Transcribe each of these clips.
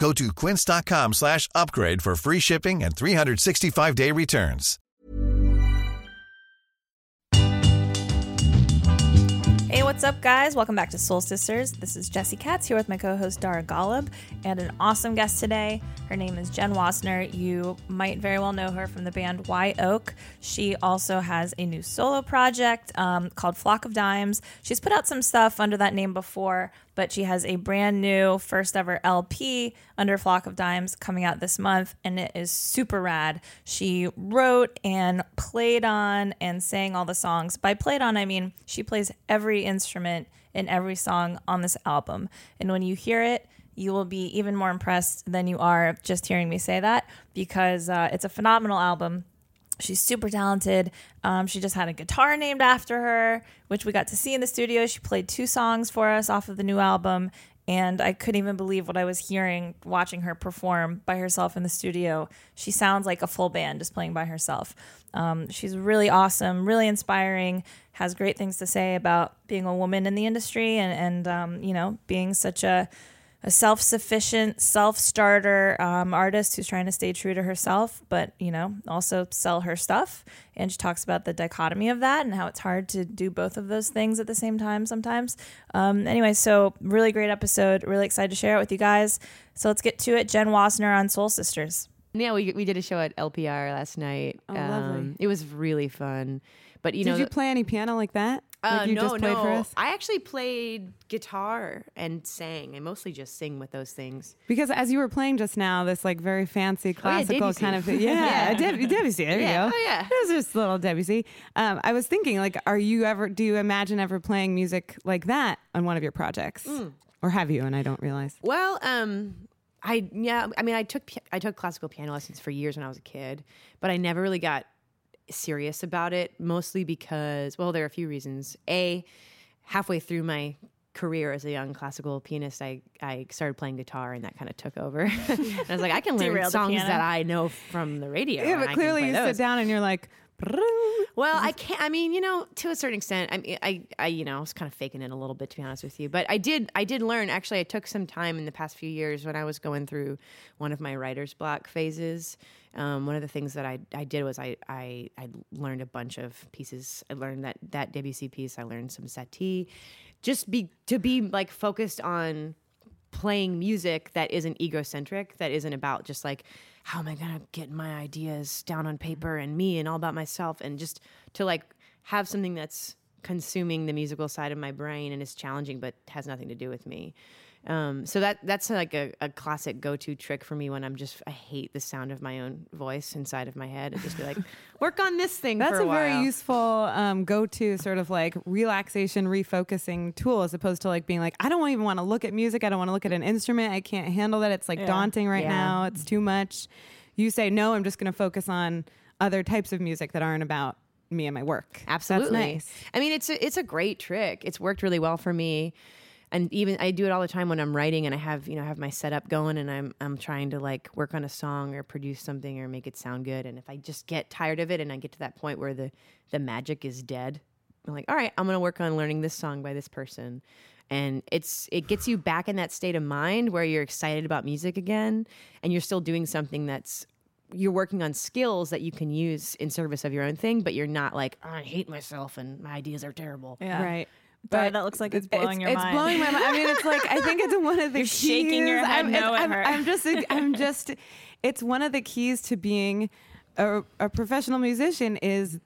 Go to quince.com/upgrade for free shipping and 365-day returns. Hey, what's up, guys? Welcome back to Soul Sisters. This is Jessie Katz here with my co-host Dara Golub and an awesome guest today. Her name is Jen Wasner. You might very well know her from the band Wye Oak. She also has a new solo project called Flock of Dimes. She's put out some stuff under that name before, but she has a brand new first ever LP under Flock of Dimes coming out this month, and it is super rad. She wrote and played on and sang all the songs. By played on, I mean she plays every instrument in every song on this album. And when you hear it, you will be even more impressed than you are just hearing me say that, because it's a phenomenal album. She's super talented. She just had a guitar named after her, which we got to see in the studio. She played 2 songs for us off of the new album, and I couldn't even believe what I was hearing watching her perform by herself in the studio. She sounds like a full band just playing by herself. She's really awesome, really inspiring, has great things to say about being a woman in the industry and you know, being such a self-sufficient, self-starter artist who's trying to stay true to herself, but, you know, also sell her stuff. And she talks about the dichotomy of that and how it's hard to do both of those things at the same time sometimes. Anyway, so really great episode. Really excited to share it with you guys. So let's get to it. Jen Wasner on Soul Sisters. Yeah, we did a show at LPR last night. Oh, lovely. It was really fun. But you know, did you play any piano like that? No. For us? I actually played guitar and sang. I mostly just sing with those things. Because as you were playing just now, this like very fancy classical kind of thing. Yeah, Debussy. There you go. Oh yeah, it was just a little Debussy. I was thinking, like, do you imagine ever playing music like that on one of your projects, or have you? And I don't realize. Well, I took classical piano lessons for years when I was a kid, but I never really got serious about it, mostly because, well, there are a few reasons. A, halfway through my career as a young classical pianist, I started playing guitar, and that kind of took over. And I was like, I can learn songs that I know from the radio. Yeah, but clearly you sit down and you're like, well, I can't. I mean, you know, to a certain extent, I was kind of faking it a little bit, to be honest with you. But I did learn. Actually, I took some time in the past few years when I was going through one of my writer's block phases. One of the things that I did was I learned a bunch of pieces. I learned that Debussy piece. I learned some Satie, to be like focused on playing music that isn't egocentric, that isn't about just like, how am I gonna get my ideas down on paper and me and all about myself, and just to like have something that's consuming the musical side of my brain and is challenging but has nothing to do with me. So that's like a classic go-to trick for me when I hate the sound of my own voice inside of my head, and just be like, work on this thing for a while. That's a very useful go-to sort of like relaxation, refocusing tool, as opposed to like being like, I don't even want to look at music. I don't want to look at an instrument. I can't handle that. It's like daunting right now. It's too much. You say, no, I'm just going to focus on other types of music that aren't about me and my work. Absolutely. That's nice. I mean, it's a great trick. It's worked really well for me. And even I do it all the time when I'm writing, and I have, you know, my setup going, and I'm trying to like work on a song or produce something or make it sound good. And if I just get tired of it and I get to that point where the magic is dead, I'm like, all right, I'm gonna work on learning this song by this person. And it gets you back in that state of mind where you're excited about music again, and you're still doing something that's, you're working on skills that you can use in service of your own thing, but you're not like, oh, I hate myself and my ideas are terrible. Yeah. Right. But that looks like it's blowing your mind. It's blowing my mind. I mean, it's like, I think it's one of the keys. You're shaking your head. No, it hurts. I'm just, it's one of the keys to being a professional musician is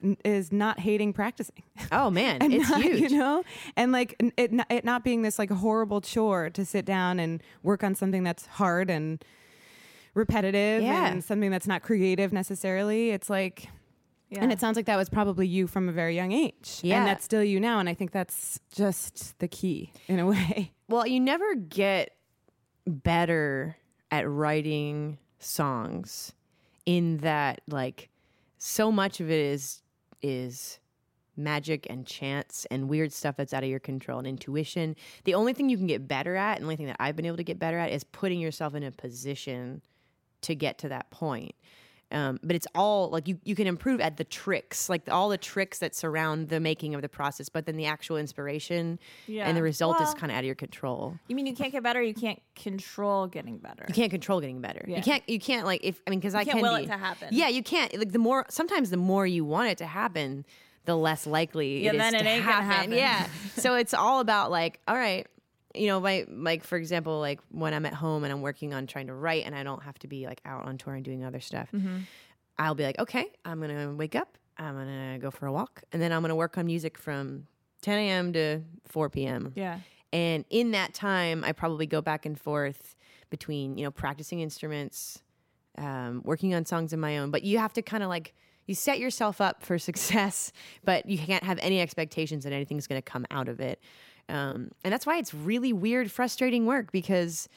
not hating practicing. Oh man, it's not, huge. You know, and like it not being this like horrible chore to sit down and work on something that's hard and repetitive and something that's not creative necessarily. It's like, and it sounds like that was probably you from a very young age. Yeah. And that's still you now. And I think that's just the key in a way. Well, you never get better at writing songs in that, like, so much of it is magic and chance and weird stuff that's out of your control and intuition. The only thing you can get better at, and the only thing that I've been able to get better at, is putting yourself in a position to get to that point. But it's all like you can improve at the tricks, like all the tricks that surround the making of the process, but then the actual inspiration and the result is kind of out of your control. You mean you can't get better? You can't control getting better. You can't control getting better. Yeah. You can't like, if, I mean, cause I can't will it to happen. Yeah. You can't, like, sometimes the more you want it to happen, the less likely it is then to happen. Yeah. So it's all about like, all right, you know, like, for example, like when I'm at home and I'm working on trying to write and I don't have to be like out on tour and doing other stuff, I'll be like, okay, I'm going to wake up, I'm going to go for a walk, and then I'm going to work on music from 10 a.m. to 4 p.m. Yeah. And in that time, I probably go back and forth between, you know, practicing instruments, working on songs of my own. But you have to kind of like, you set yourself up for success, but you can't have any expectations that anything's going to come out of it. And that's why it's really weird, frustrating work, because,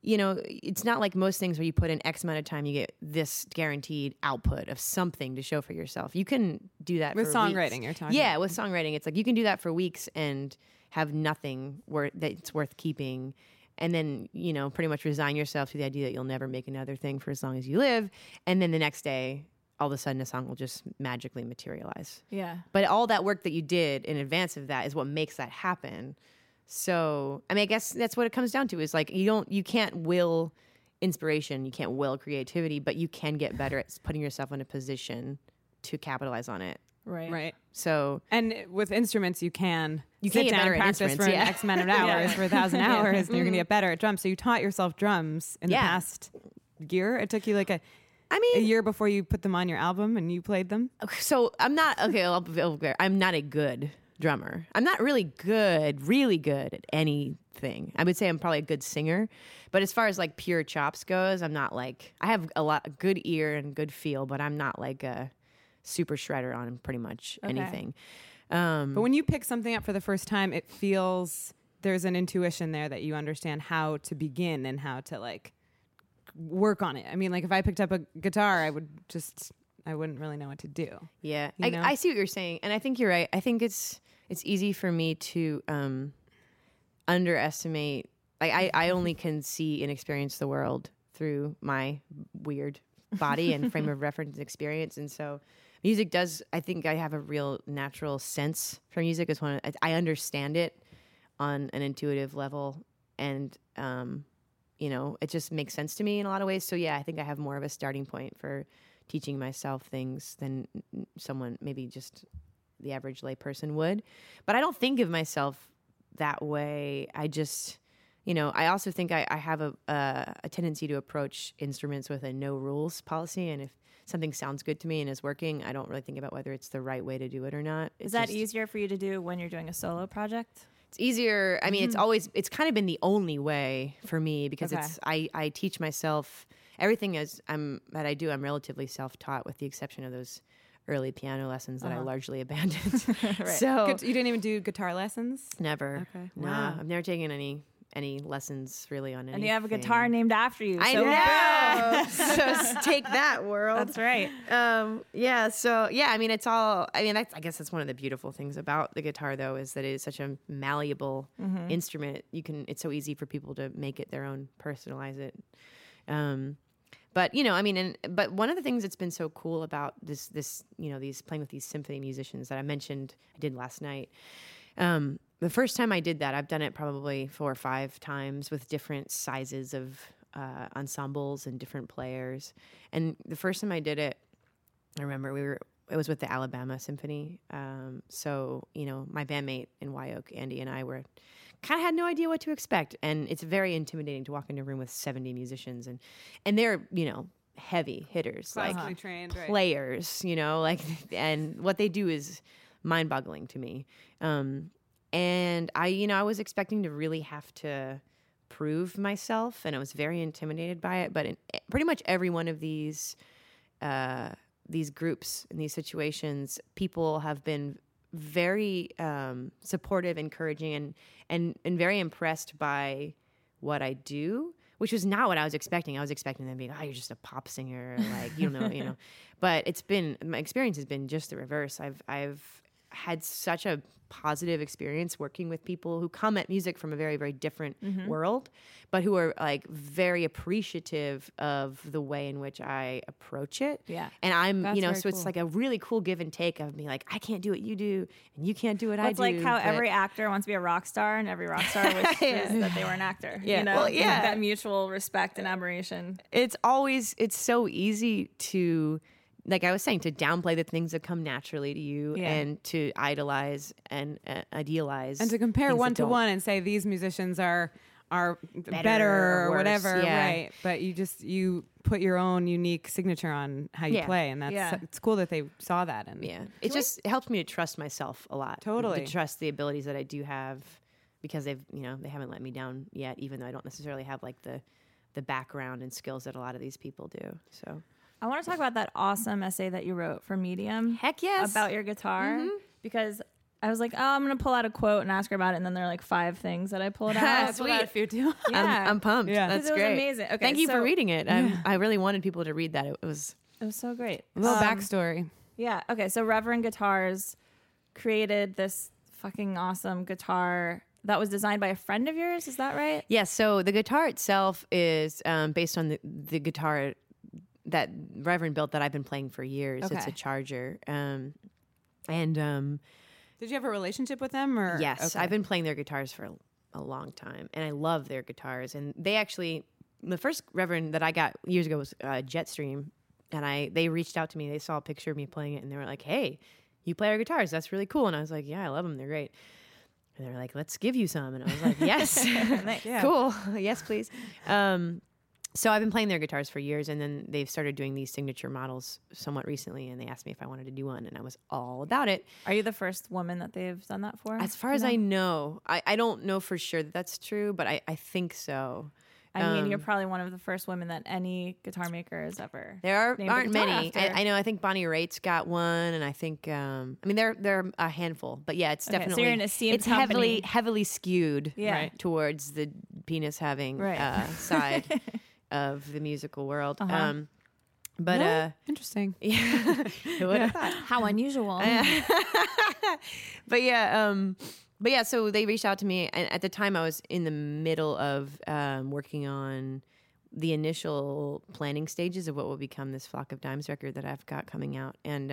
you know, it's not like most things where you put in X amount of time, you get this guaranteed output of something to show for yourself. You can do that with songwriting. You're talking about. With songwriting, it's like you can do that for weeks and have nothing that's worth keeping. And then, you know, pretty much resign yourself to the idea that you'll never make another thing for as long as you live. And then the next day, all of a sudden a song will just magically materialize. Yeah. But all that work that you did in advance of that is what makes that happen. So, I mean, I guess that's what it comes down to, is like, you can't will inspiration, you can't will creativity, but you can get better at putting yourself in a position to capitalize on it. Right. Right. So, and with instruments, you can sit down and practice for an X amount of hours for 1,000 hours and you're going to get better at drums. So you taught yourself drums in the past year. It took you like a year before you put them on your album and you played them? So I'm not a good drummer. I'm not really good at anything. I would say I'm probably a good singer, but as far as like pure chops goes, I'm not like, I have a lot of good ear and good feel, but I'm not like a super shredder on pretty much anything. But when you pick something up for the first time, it feels there's an intuition there that you understand how to begin and how to like work on it. I mean, like if I picked up a guitar, I wouldn't really know what to do. Yeah. I see what you're saying. And I think you're right. I think it's easy for me to underestimate. Like I only can see and experience the world through my weird body and frame of reference and experience. And so music does, I think I have a real natural sense for music. It's one I understand it on an intuitive level. And, you know, it just makes sense to me in a lot of ways. So yeah, I think I have more of a starting point for teaching myself things than someone, maybe just the average lay person would. But I don't think of myself that way. I just, you know, I also think I have a tendency to approach instruments with a no rules policy. And if something sounds good to me and is working, I don't really think about whether it's the right way to do it or not. Is that easier for you to do when you're doing a solo project? It's easier. I mean, it's kind of been the only way for me, because I teach myself everything that I do. I'm relatively self-taught, with the exception of those early piano lessons that I largely abandoned. Right. So you didn't even do guitar lessons? Never. Okay. No, wow. I've never taken any lessons really on anything. And you have a guitar named after you. I know. So take that, world. That's right. I mean, it's all, I mean, I guess that's one of the beautiful things about the guitar though, is that it is such a malleable instrument. It's so easy for people to make it their own, personalize it. But, you know, I mean, but one of the things that's been so cool about this, you know, these playing with these symphony musicians that I mentioned I did last night, the first time I did that, I've done it probably 4 or 5 times with different sizes of ensembles and different players. And the first time I did it, I remember it was with the Alabama Symphony. So, you know, my bandmate in Wye Oak, Andy, and I were kind of had no idea what to expect. And it's very intimidating to walk into a room with 70 musicians and they're, you know, heavy hitters, classically like trained players, right. You know, like, and what they do is mind-boggling to me. And I, you know, I was expecting to really have to prove myself, and I was very intimidated by it. But in pretty much every one of these groups and these situations, people have been very supportive, encouraging, and very impressed by what I do, which was not what I was expecting. I was expecting them to be, oh, you're just a pop singer, like, you know, you know. But it's been, my experience has been just the reverse. I've had such a positive experience working with people who come at music from a very, very different world, but who are like very appreciative of the way in which I approach it. Yeah. And I'm, that's, you know, so cool. It's like a really cool give and take of me, like, I can't do what you do and you can't do what I do. It's like how every actor wants to be a rock star and every rock star wishes that they were an actor. Yeah. You know, well, yeah. That mutual respect and admiration. It's always, it's so easy to, like I was saying, to downplay the things that come naturally to you and to idolize and idealize. And to compare one to one and say these musicians are better or whatever, right? But you put your own unique signature on how you play, and that's it's cool that they saw that. And it just helps me to trust myself a lot. Totally. To trust the abilities that I do have, because they've, you know, they haven't let me down yet, even though I don't necessarily have like the background and skills that a lot of these people do. So I want to talk about that awesome essay that you wrote for Medium. Heck yes. About your guitar. Mm-hmm. Because I was like, oh, I'm going to pull out a quote and ask her about it. And then there are like 5 things that I pulled out. That's sweet. A few too. Yeah. I'm pumped. Yeah. That's great. It was amazing. Okay, thank you for reading it. I really wanted people to read that. It was so great. A little backstory. Yeah. Okay. So Reverend Guitars created this fucking awesome guitar that was designed by a friend of yours. Is that right? Yes. Yeah, so the guitar itself is based on the guitar that Reverend built that I've been playing for years. Okay. It's a Charger. Did you have a relationship with them? Or? Yes. Okay. I've been playing their guitars for a long time, and I love their guitars. And they actually, the first Reverend that I got years ago was Jetstream, and they reached out to me. They saw a picture of me playing it, and they were like, hey, you play our guitars. That's really cool. And I was like, yeah, I love them. They're great. And they were like, let's give you some. And I was like, yes. Cool. Yes, please. So I've been playing their guitars for years, and then they've started doing these signature models somewhat recently, and they asked me if I wanted to do one, and I was all about it. Are you the first woman that they've done that for? As far as I know. I don't know for sure that that's true, but I think so. I mean, you're probably one of the first women that any guitar maker has ever. There aren't many. I know. I think Bonnie Raitt's got one, and I think there are a handful. But yeah, it's definitely. So you're an esteemed company. It's heavily skewed towards the penis having side of the musical world. Uh-huh. But no? Interesting. Yeah. Who would have thought? How unusual. But yeah. But yeah, so they reached out to me, and at the time I was in the middle of working on the initial planning stages of what will become this Flock of Dimes record that I've got coming out. And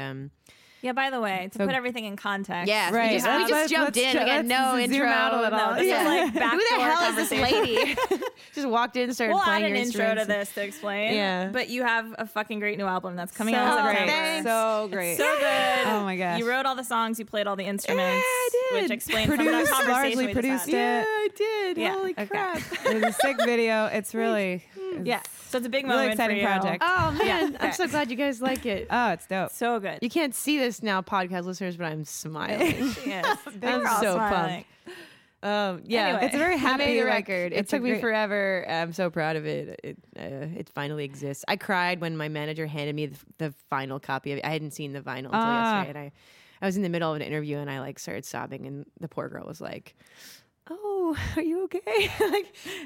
by the way, to put everything in context. Yeah, right. We just jumped in. We got no intro out at all. This is like backdoor. Who the hell is this lady? Just walked in, started playing. We'll add an intro to this to explain. Yeah. But you have a fucking great new album that's coming out in September. Thanks. So great. So good. Oh my gosh. You wrote all the songs. You played all the instruments. Yeah, I did. Which explains some of that conversation. Largely produced it. Yeah, I did. Yeah. Holy crap. It was a sick video. It's really. Yeah. So it's a big moment. Really exciting project. Oh man. I'm so glad you guys like it. Oh, it's dope. So good. You can't see this now, podcast listeners, but I'm smiling. Yes. I'm so smiling. Pumped. Anyway, it's a very happy record. It took me forever. I'm so proud of it. It finally exists. I cried when my manager handed me the final copy of it. I hadn't seen the vinyl until yesterday, and I was in the middle of an interview, and I like started sobbing, and the poor girl was like, "Oh, are you okay?"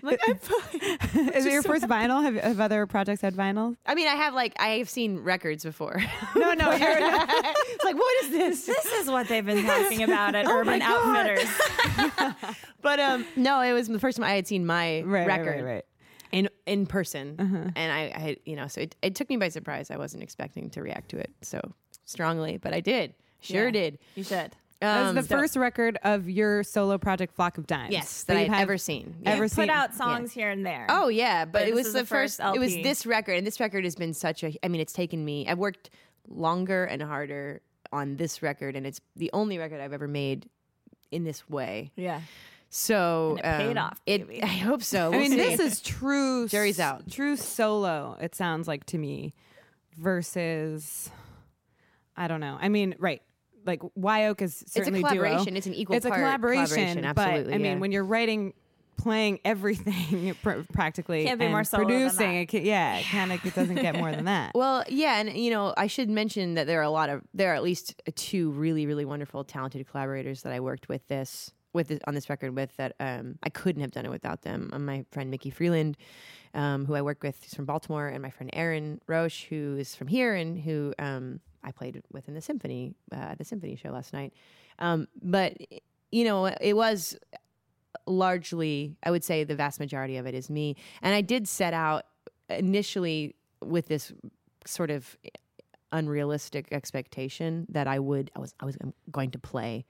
like I'm fine. Is it your first vinyl? Have other projects had vinyls? I mean, I have seen records before. No, you're not. It's like, what is this? This is what they've been talking about at Urban Outfitters. But no, it was the first time I had seen my record in person, and I you know, so it took me by surprise. I wasn't expecting to react to it so strongly, but I did. Sure did. You should. That was the first record of your solo project, Flock of Dimes. Yes, that I've ever seen. Yeah. You've put out songs here and there. Oh yeah, but it was the first LP. It was this record, and this record has been such a. I mean, it's taken me. I've worked longer and harder on this record, and it's the only record I've ever made in this way. Yeah. So and it paid off. Baby. I hope so. We'll see. This is true. Jerry's out. True solo. It sounds like to me versus, I don't know. I mean, right. Like Wye Oak is certainly it's a collaboration. Duo. It's an equal. It's part. A collaboration. Absolutely. But I mean, when you're writing, playing everything practically, can't be and more solo producing, than that. It kind of doesn't get more than that. Well, yeah, and you know, I should mention that there are at least two really, really wonderful, talented collaborators that I worked with this. On this record with that I couldn't have done it without them. My friend Mickey Freeland, who I work with, who's from Baltimore, and my friend Aaron Roche, who is from here and who I played with in the symphony at the symphony show last night. But you know, it was largely, I would say, the vast majority of it is me. And I did set out initially with this sort of unrealistic expectation that I was going to play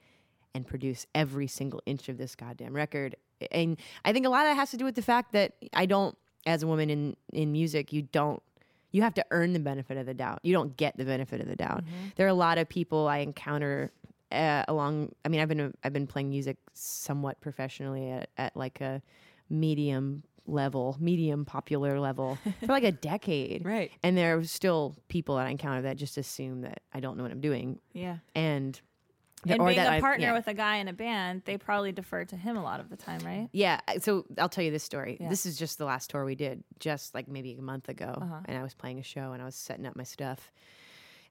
and produce every single inch of this goddamn record. And I think a lot of that has to do with the fact that I don't, as a woman in music, you have to earn the benefit of the doubt. You don't get the benefit of the doubt. Mm-hmm. There are a lot of people I encounter I've been playing music somewhat professionally at like a medium popular level for like a decade. Right. And there are still people that I encounter that just assume that I don't know what I'm doing. Yeah. And being a partner with a guy in a band, they probably defer to him a lot of the time, right? Yeah. So I'll tell you this story. Yeah. This is just the last tour we did, just like maybe a month ago. Uh-huh. And I was playing a show and I was setting up my stuff.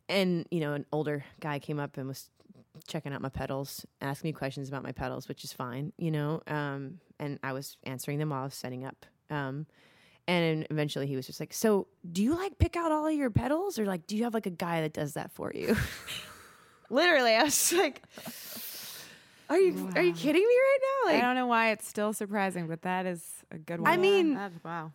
And, you know, an older guy came up and was checking out my pedals, asking me questions about my pedals, which is fine, you know. And I was answering them while I was setting up. And eventually he was just like, so do you like pick out all of your pedals? Or like, do you have like a guy that does that for you? Literally, I was like, "Are you kidding me right now?" Like, I don't know why it's still surprising, but that is a good one. I mean, that's, wow!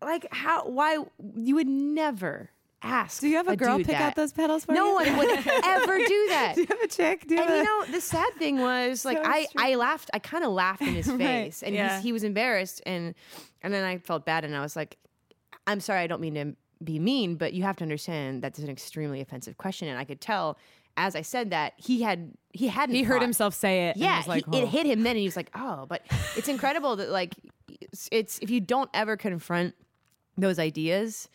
Like, how? Why you would never ask? Do you have a girl pick out those pedals for you? No one would ever do that. Do you have a chick? Do you? And you know, the sad thing was, like, I laughed. I kind of laughed in his face, right. And he was embarrassed, and then I felt bad, and I was like, "I'm sorry, I don't mean to be mean, but you have to understand that's an extremely offensive question," and I could tell. As I said that, he hadn't. He heard himself say it. Yeah, and was like, it hit him then, and he was like, "Oh!" But it's incredible that like it's if you don't ever confront those ideas,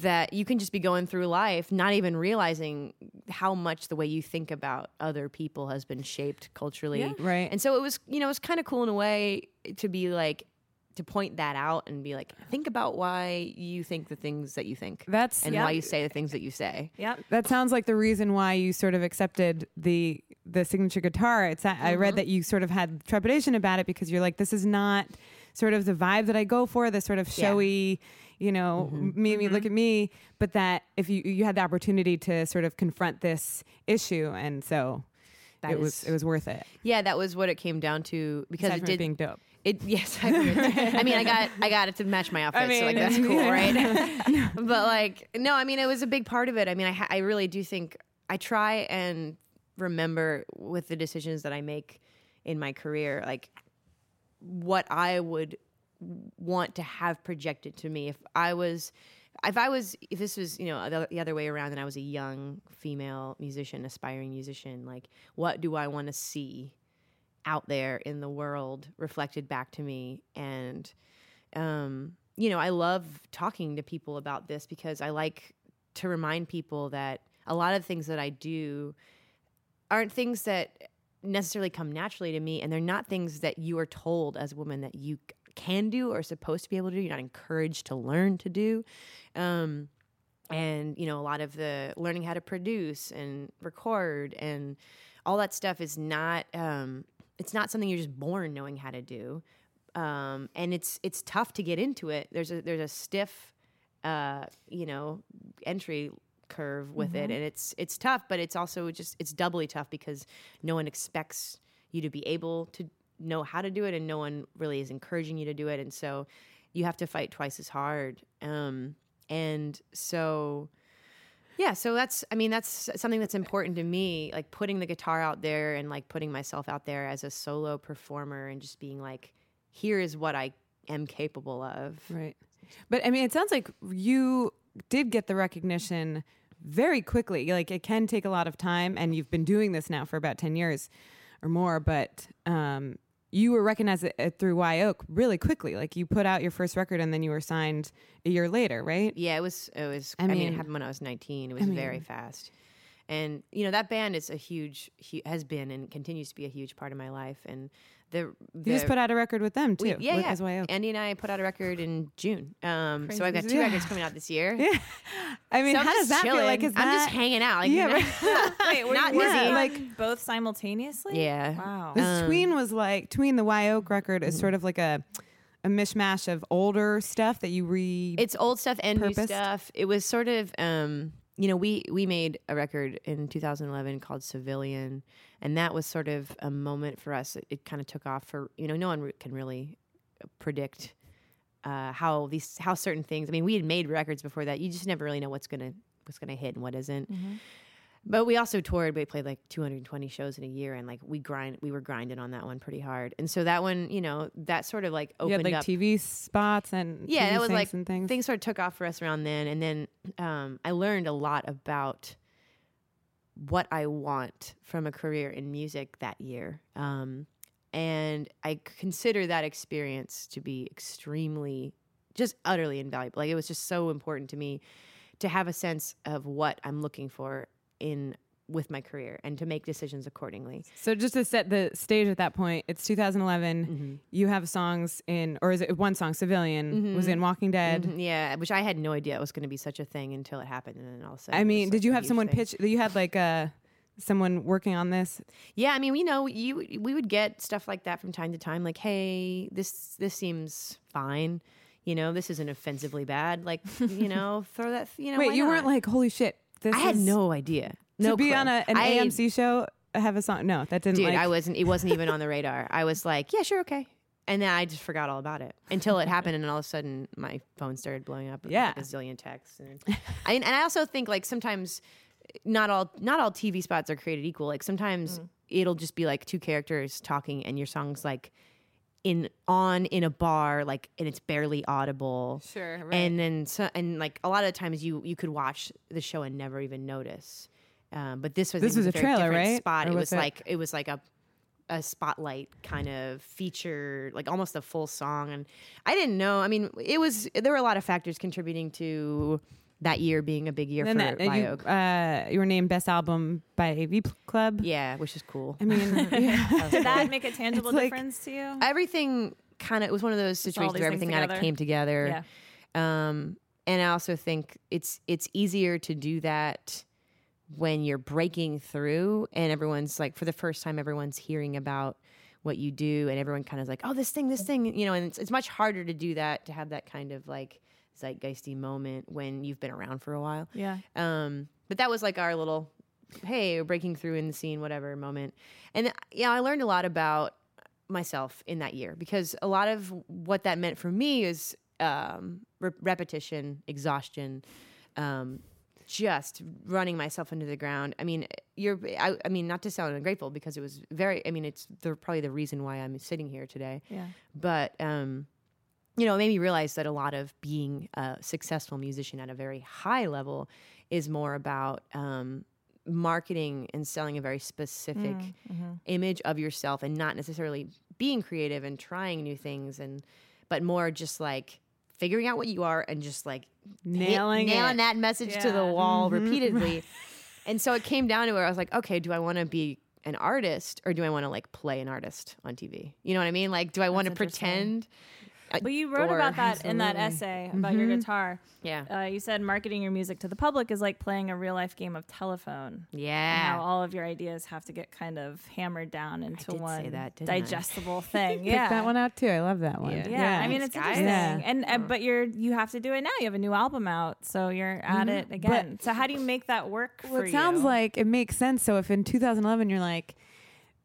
that you can just be going through life not even realizing how much the way you think about other people has been shaped culturally. Yeah. Right. And so it was, you know, it's kind of cool in a way to be like. To point that out and be like, think about why you think the things that you think. That's and why you say the things that you say. Yeah, that sounds like the reason why you sort of accepted the signature guitar. It's mm-hmm. I read that you sort of had trepidation about it because you're like, this is not sort of the vibe that I go for. This sort of showy, you know, mm-hmm. me look at me. But that if you had the opportunity to sort of confront this issue, and so that it was worth it. Yeah, that was what it came down to because it did being dope. Yes, I mean, I got it to match my outfit, so like that's cool, right? But like, no, I mean, it was a big part of it. I mean, I really do think I try and remember with the decisions that I make in my career, like what I would want to have projected to me if this was, you know, the other way around, and I was a young female musician, aspiring musician, like what do I want to see out there in the world reflected back to me. And, you know, I love talking to people about this because I like to remind people that a lot of things that I do aren't things that necessarily come naturally to me. And they're not things that you are told as a woman that you can do or supposed to be able to do. You're not encouraged to learn to do. And, you know, a lot of the learning how to produce and record and all that stuff is not, it's not something you're just born knowing how to do, and it's tough to get into it. There's a stiff, you know, entry curve with mm-hmm. it, and it's tough, but it's also just it's doubly tough because no one expects you to be able to know how to do it, and no one really is encouraging you to do it, and so you have to fight twice as hard. And so. Yeah, so that's something that's important to me, like putting the guitar out there and like putting myself out there as a solo performer and just being like, here is what I am capable of. Right. But I mean, it sounds like you did get the recognition very quickly. Like it can take a lot of time, and you've been doing this now for about 10 years or more, but you were recognized through Wye Oak really quickly. Like, you put out your first record and then you were signed a year later, right? Yeah, it was. I mean, it happened when I was 19. It was very fast. And, you know, that band is has been and continues to be a huge part of my life. And you just put out a record with them, too. As Wye Oak. Andy and I put out a record in June. So I've got two records coming out this year. Yeah. I mean, so how does that feel like? I'm just hanging out. Like, yeah, right. Wait, not busy. Like, both simultaneously? Yeah. Wow. The Wye Oak record is sort of like a mishmash of older stuff that you read. It's old stuff and new stuff. It was sort of... you know, we made a record in 2011 called Civilian, and that was sort of a moment for us. It kind of took off for, you know, no one can really predict how certain things. I mean, we had made records before that. You just never really know what's gonna hit and what isn't. Mm-hmm. But we also toured. We played like 220 shows in a year, and like we were grinding on that one pretty hard. And so that one, you know, that sort of like opened up. You had like TV spots and yeah, that was like things sort of took off for us around then. And then I learned a lot about what I want from a career in music that year, and I consider that experience to be extremely, just utterly invaluable. Like, it was just so important to me to have a sense of what I'm looking for with my career and to make decisions accordingly. So just to set the stage at that point, it's 2011. Mm-hmm. You have songs one song, Civilian, was in Walking Dead. Mm-hmm. Yeah, which I had no idea it was going to be such a thing until it happened, and then all of a sudden. I mean, did you have someone pitch? You had like someone working on this? Yeah, I mean, you know, we would get stuff like that from time to time. Like, hey, this seems fine. You know, this isn't offensively bad. Like, you know, throw that. You know, wait, you weren't like, holy shit. I had no idea. No to be clue. On an AMC show, have a song. No, that didn't. Dude, I wasn't. It wasn't even on the radar. I was like, yeah, sure, okay, and then I just forgot all about it until it happened, and all of a sudden my phone started blowing up with like a zillion texts. And I also think like sometimes not all TV spots are created equal. Like sometimes it'll just be like two characters talking, and your song's like in a bar, like, and it's barely audible. Sure, right. And then like a lot of times you could watch the show and never even notice. But this was a very trailer, right? Spot. It was like a spotlight kind of feature, like almost a full song. And I didn't know. I mean, there were a lot of factors contributing to that year being a big year for Wye Oak. You were named Best Album by AV Club. Yeah, which is cool. I mean, did that make a tangible difference to you? Everything kind of, it was one of those situations where everything kind of came together. Yeah. And I also think it's easier to do that when you're breaking through and everyone's like, for the first time, everyone's hearing about what you do, and everyone kind of is like, oh, this thing, you know, and it's much harder to do that, to have that kind of like zeitgeisty moment when you've been around for a while. Yeah. But that was like our little, hey, we're breaking through in the scene, whatever moment. And yeah, I learned a lot about myself in that year, because a lot of what that meant for me is repetition, exhaustion, just running myself into the ground. I mean, I mean, not to sound ungrateful, because it was probably the reason why I'm sitting here today. Yeah. But, you know, it made me realize that a lot of being a successful musician at a very high level is more about marketing and selling a very specific image of yourself, and not necessarily being creative and trying new things, but more just like figuring out what you are and just like nailing that message to the wall repeatedly. And so it came down to where I was like, okay, do I want to be an artist, or do I want to like play an artist on TV? You know what I mean? Like, do I want to pretend? But you wrote about that in that essay about your guitar. Yeah. You said marketing your music to the public is like playing a real life game of telephone. Yeah. And how all of your ideas have to get kind of hammered down into one digestible thing. Yeah. Pick that one out too. I love that one. Yeah. Yeah. I mean, it's interesting. Yeah. And but you have to do it now. You have a new album out, so you're at it again. But so how do you make that work for you? It sounds like it makes sense. So if in 2011 you're like,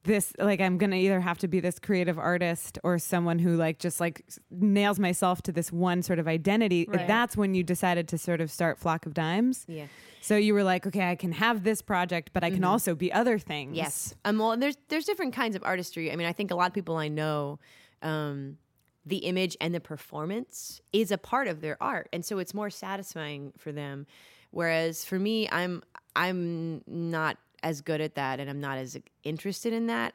this, like, I'm going to either have to be this creative artist or someone who like just like nails myself to this one sort of identity. Right. That's when you decided to sort of start Flock of Dimes. Yeah. So you were like, okay, I can have this project, but I can also be other things. Yes. Well, and there's different kinds of artistry. I mean, I think a lot of people I know, the image and the performance is a part of their art, and so it's more satisfying for them. Whereas for me, I'm not as good at that, and I'm not as interested in that.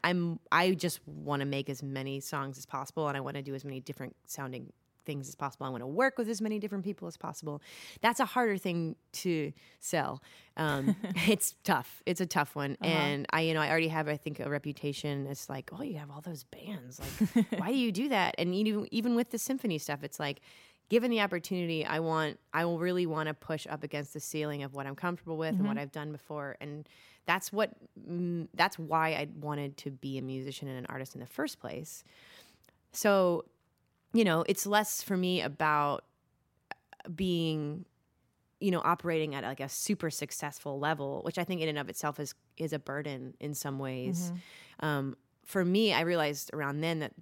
I just want to make as many songs as possible, and I want to do as many different sounding things as possible. I want to work with as many different people as possible. That's a harder thing to sell. It's tough. It's a tough one. Uh-huh. And I already have, I think, a reputation as like, oh, you have all those bands. Like, why do you do that? And even with the symphony stuff, it's like, given the opportunity, I will really want to push up against the ceiling of what I'm comfortable with, mm-hmm. and what I've done before. And that's why I wanted to be a musician and an artist in the first place. So, it's less for me about being, operating at like a super successful level, which I think in and of itself is a burden in some ways. Mm-hmm. For me, I realized around then that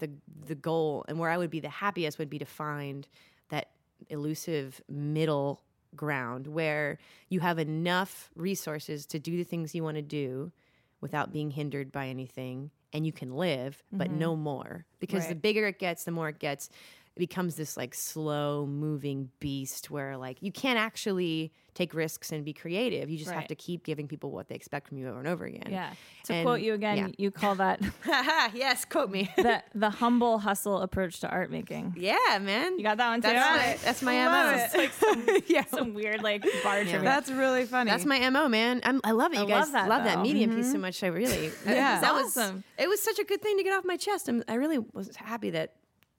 the goal and where I would be the happiest would be to find that elusive middle ground where you have enough resources to do the things you want to do without being hindered by anything, and you can live, mm-hmm. but no more. Because right. The bigger it gets, the more it gets, it becomes this like slow moving beast where like you can't actually take risks and be creative. You just right. have to keep giving people what they expect from you over and over again. Yeah. To quote you again, yeah. You call that yes, quote me. the humble hustle approach to art making. Yeah, man. You got that one too? That's my MO. It's like some weird like barge. Yeah. That's really funny. That's my MO, man. I love it. You guys love that Medium mm-hmm. piece so much. I really awesome. It was such a good thing to get off my chest. I really was happy that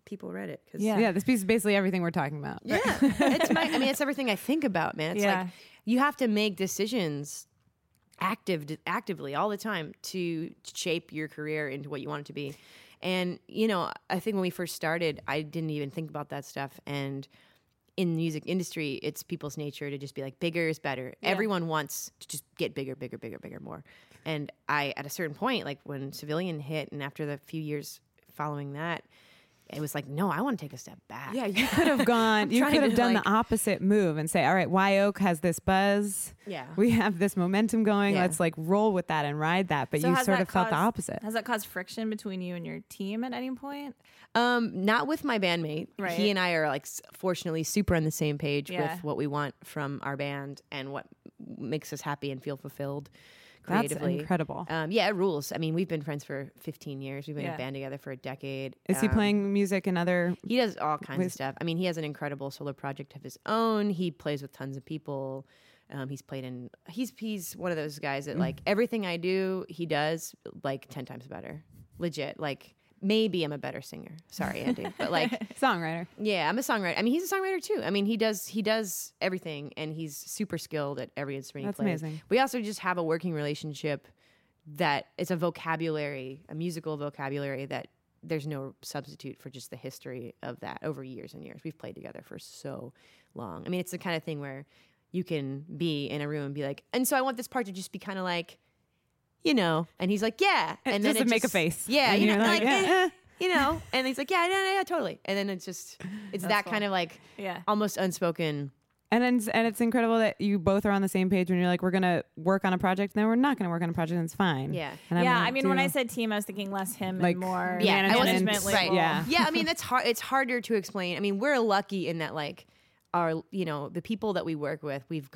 people read it. Yeah, this piece is basically everything we're talking about. Yeah. It's everything I think about, man. It's like you have to make decisions actively all the time to shape your career into what you want it to be. And, I think when we first started, I didn't even think about that stuff. And in the music industry, it's people's nature to just be like, bigger is better. Yeah. Everyone wants to just get bigger, more. And I, at a certain point, like when Civilian hit and after the few years following that, it was like, no, I want to take a step back. Yeah, you could have gone, you could have done the opposite move and say, all right, Wye Oak has this buzz. Yeah. We have this momentum going. Yeah. Let's like roll with that and ride that. But so you sort of felt the opposite. Has that caused friction between you and your team at any point? Not with my bandmate. Right. He and I are like fortunately super on the same page with what we want from our band and what makes us happy and feel fulfilled. Creatively. That's incredible. It rules. I mean, we've been friends for 15 years. We've been in a band together for a decade. Is he playing music and other... He does all kinds of stuff. I mean, he has an incredible solo project of his own. He plays with tons of people. He's played in... He's one of those guys that, like, everything I do, he does, like, 10 times better. Legit. Like, maybe I'm a better singer. Sorry, Andy. But, like... Songwriter. Yeah, I'm a songwriter. I mean, he's a songwriter, too. I mean, he does everything, and he's super skilled at every instrument he plays. That's amazing. We also just have a working relationship that it's a vocabulary, a musical vocabulary that there's no substitute for just the history of that over years and years. We've played together for so long. I mean, it's the kind of thing where you can be in a room and be like, and so I want this part to just be kind of like, and he's like, yeah. And then make a face. Yeah. And you're like, yeah. And he's like, yeah, yeah, totally. And then it's just, that kind of like almost unspoken. And it's incredible that you both are on the same page when you're like, we're going to work on a project, and then we're not going to work on a project, and it's fine. Yeah. When I said team, I was thinking less him like, and more management label. Right. Yeah. Yeah, I mean, that's hard. It's harder to explain. I mean, we're lucky in that, like, our, the people that we work with, we've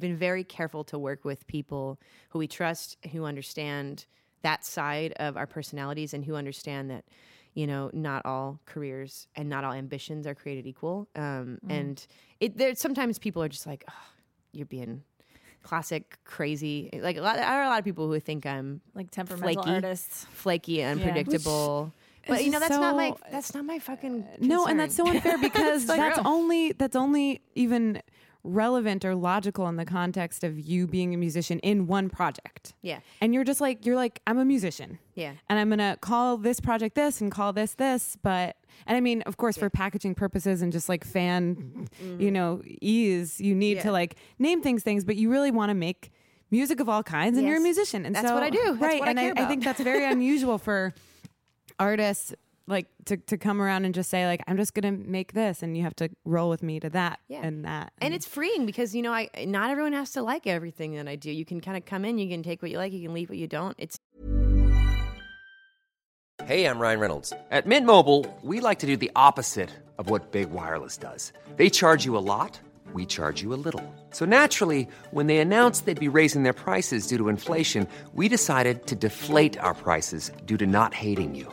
been very careful to work with people who we trust, who understand that side of our personalities, and who understand that, not all careers and not all ambitions are created equal. And sometimes people are just like, oh, you're being classic crazy. Like there are a lot of people who think I'm like temperamental artists, flaky, unpredictable. But that's not my fucking concern. No, and that's so unfair because that's only even relevant or logical in the context of you being a musician in one project. Yeah. And you're like, I'm a musician. Yeah. And I'm going to call this project this and call this, but, and I mean, of course, for packaging purposes and just like fan, ease, you need to like name things, but you really want to make music of all kinds and you're a musician. And that's what I do. That's right. What I think that's very unusual for artists like to come around and just say like, I'm just going to make this and you have to roll with me to that and that. And it's freeing because, not everyone has to like everything that I do. You can kind of come in, you can take what you like, you can leave what you don't. Hey, I'm Ryan Reynolds. At Mint Mobile, we like to do the opposite of what Big Wireless does. They charge you a lot. we charge you a little. So naturally, when they announced they'd be raising their prices due to inflation, we decided to deflate our prices due to not hating you.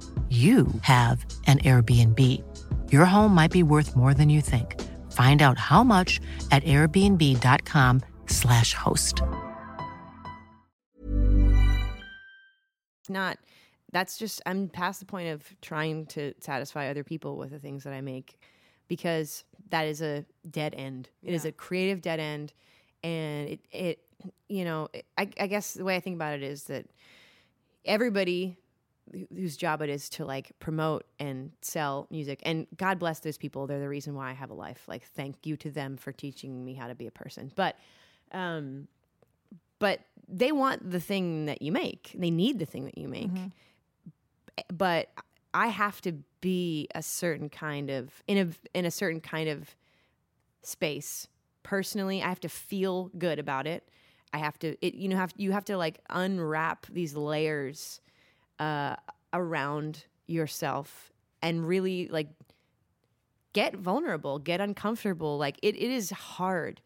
you have an Airbnb. Your home might be worth more than you think. Find out how much at airbnb.com/host. I'm past the point of trying to satisfy other people with the things that I make, because that is a dead end. It is a creative dead end. And I guess the way I think about it is that everybody whose job it is to like promote and sell music, and God bless those people. They're the reason why I have a life. Like, thank you to them for teaching me how to be a person. But they want the thing that you make. They need the thing that you make. Mm-hmm. But I have to be a certain kind of in a certain kind of space. Personally, I have to feel good about it. I have to, you have to like unwrap these layers around yourself and really like get vulnerable, get uncomfortable. Like it is hard.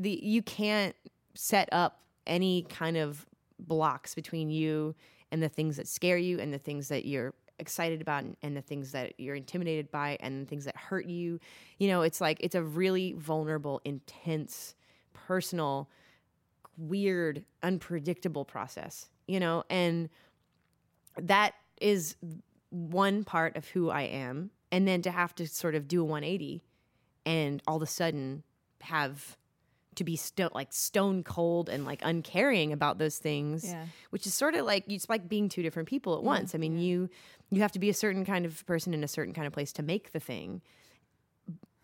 You can't set up any kind of blocks between you and the things that scare you and the things that you're excited about and the things that you're intimidated by and the things that hurt you. You know, it's like, it's a really vulnerable, intense, personal, weird, unpredictable process, you know? And that is one part of who I am. And then to have to sort of do a 180 and all of a sudden have to be stone cold and like uncaring about those things, which is sort of like, it's like being two different people at once. I mean, you have to be a certain kind of person in a certain kind of place to make the thing.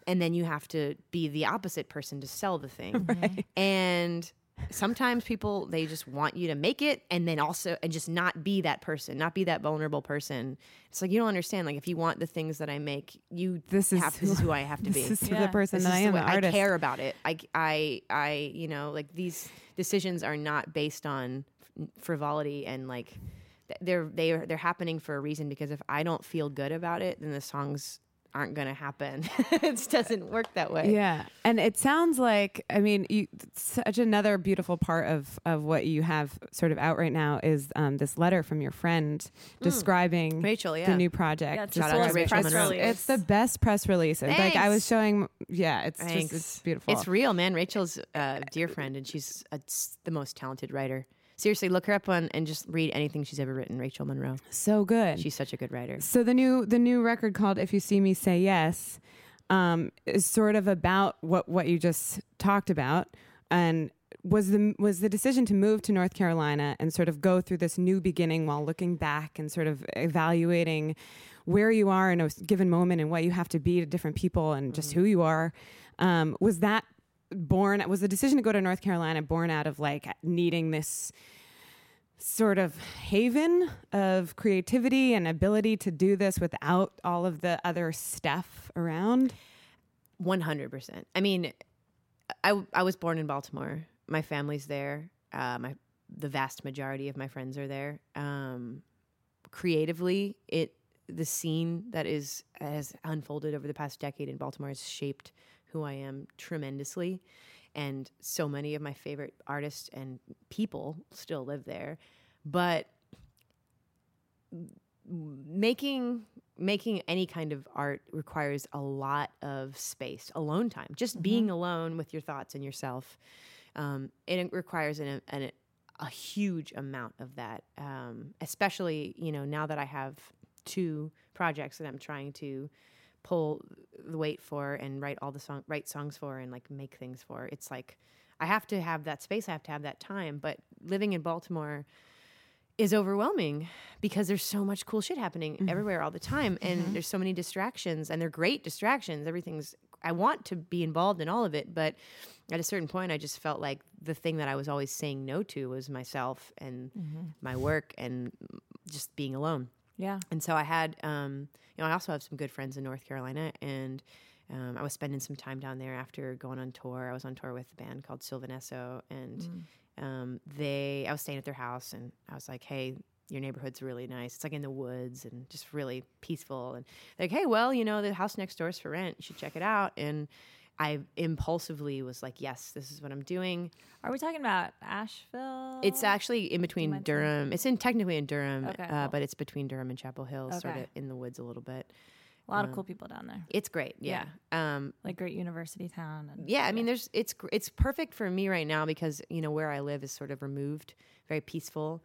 And then you have to be the opposite person to sell the thing. Right. And sometimes people, they just want you to make it and then also, and just not be that person, not be that vulnerable person. It's like, you don't understand. Like, if you want the things that I make, this is who I have to be. This is the person that I am, the artist. I care about it. I, you know, like these decisions are not based on frivolity and like they're happening for a reason, because if I don't feel good about it, then the songs aren't going to happen. It doesn't work that way. Yeah. And it sounds like, I mean, such another beautiful part of what you have sort of out right now is this letter from your friend describing Rachel, the new project. Yeah, shout out to Rachel Monroe. It's the best press release. Thanks. Like I was showing. Yeah. It's just, it's beautiful. It's real, man. Rachel's a dear friend and she's the most talented writer. Seriously, look her up on and just read anything she's ever written. Rachel Monroe. So good. She's such a good writer. So the new record called If You See Me Say Yes is sort of about what you just talked about, and was the decision to move to North Carolina and sort of go through this new beginning while looking back and sort of evaluating where you are in a given moment and what you have to be to different people and just who you are. Was the decision to go to North Carolina born out of like needing this sort of haven of creativity and ability to do this without all of the other stuff around? 100%. I mean, I was born in Baltimore. My family's there. The vast majority of my friends are there. Creatively, the scene that has unfolded over the past decade in Baltimore has shaped who I am tremendously, and so many of my favorite artists and people still live there. But making any kind of art requires a lot of space, alone time, just being alone with your thoughts and yourself. It requires a huge amount of that, especially, you know, now that I have two projects that I'm trying to pull the weight for and write all the songs for and like make things for. It's like I have to have that space, I have to have that time. But living in Baltimore is overwhelming because there's so much cool shit happening mm-hmm. everywhere all the time, and mm-hmm. there's so many distractions, and they're great distractions. Everything's I want to be involved in all of it, but at a certain point I just felt like the thing that I was always saying no to was myself and mm-hmm. my work and just being alone. Yeah. And so I had, I also have some good friends in North Carolina, and I was spending some time down there after going on tour. I was on tour with a band called Sylvan Esso, and I was staying at their house, and I was like, hey, your neighborhood's really nice. It's like in the woods and just really peaceful. And like, hey, well, the house next door is for rent. You should check it out. And I impulsively was like, yes, this is what I'm doing. Are we talking about Asheville? It's actually in between Durham. It's technically in Durham, okay, cool. But it's between Durham and Chapel Hill, okay. Sort of in the woods a little bit. A lot of cool people down there. It's great, yeah. Like great university town. And yeah, I mean, it's perfect for me right now because, where I live is sort of removed, very peaceful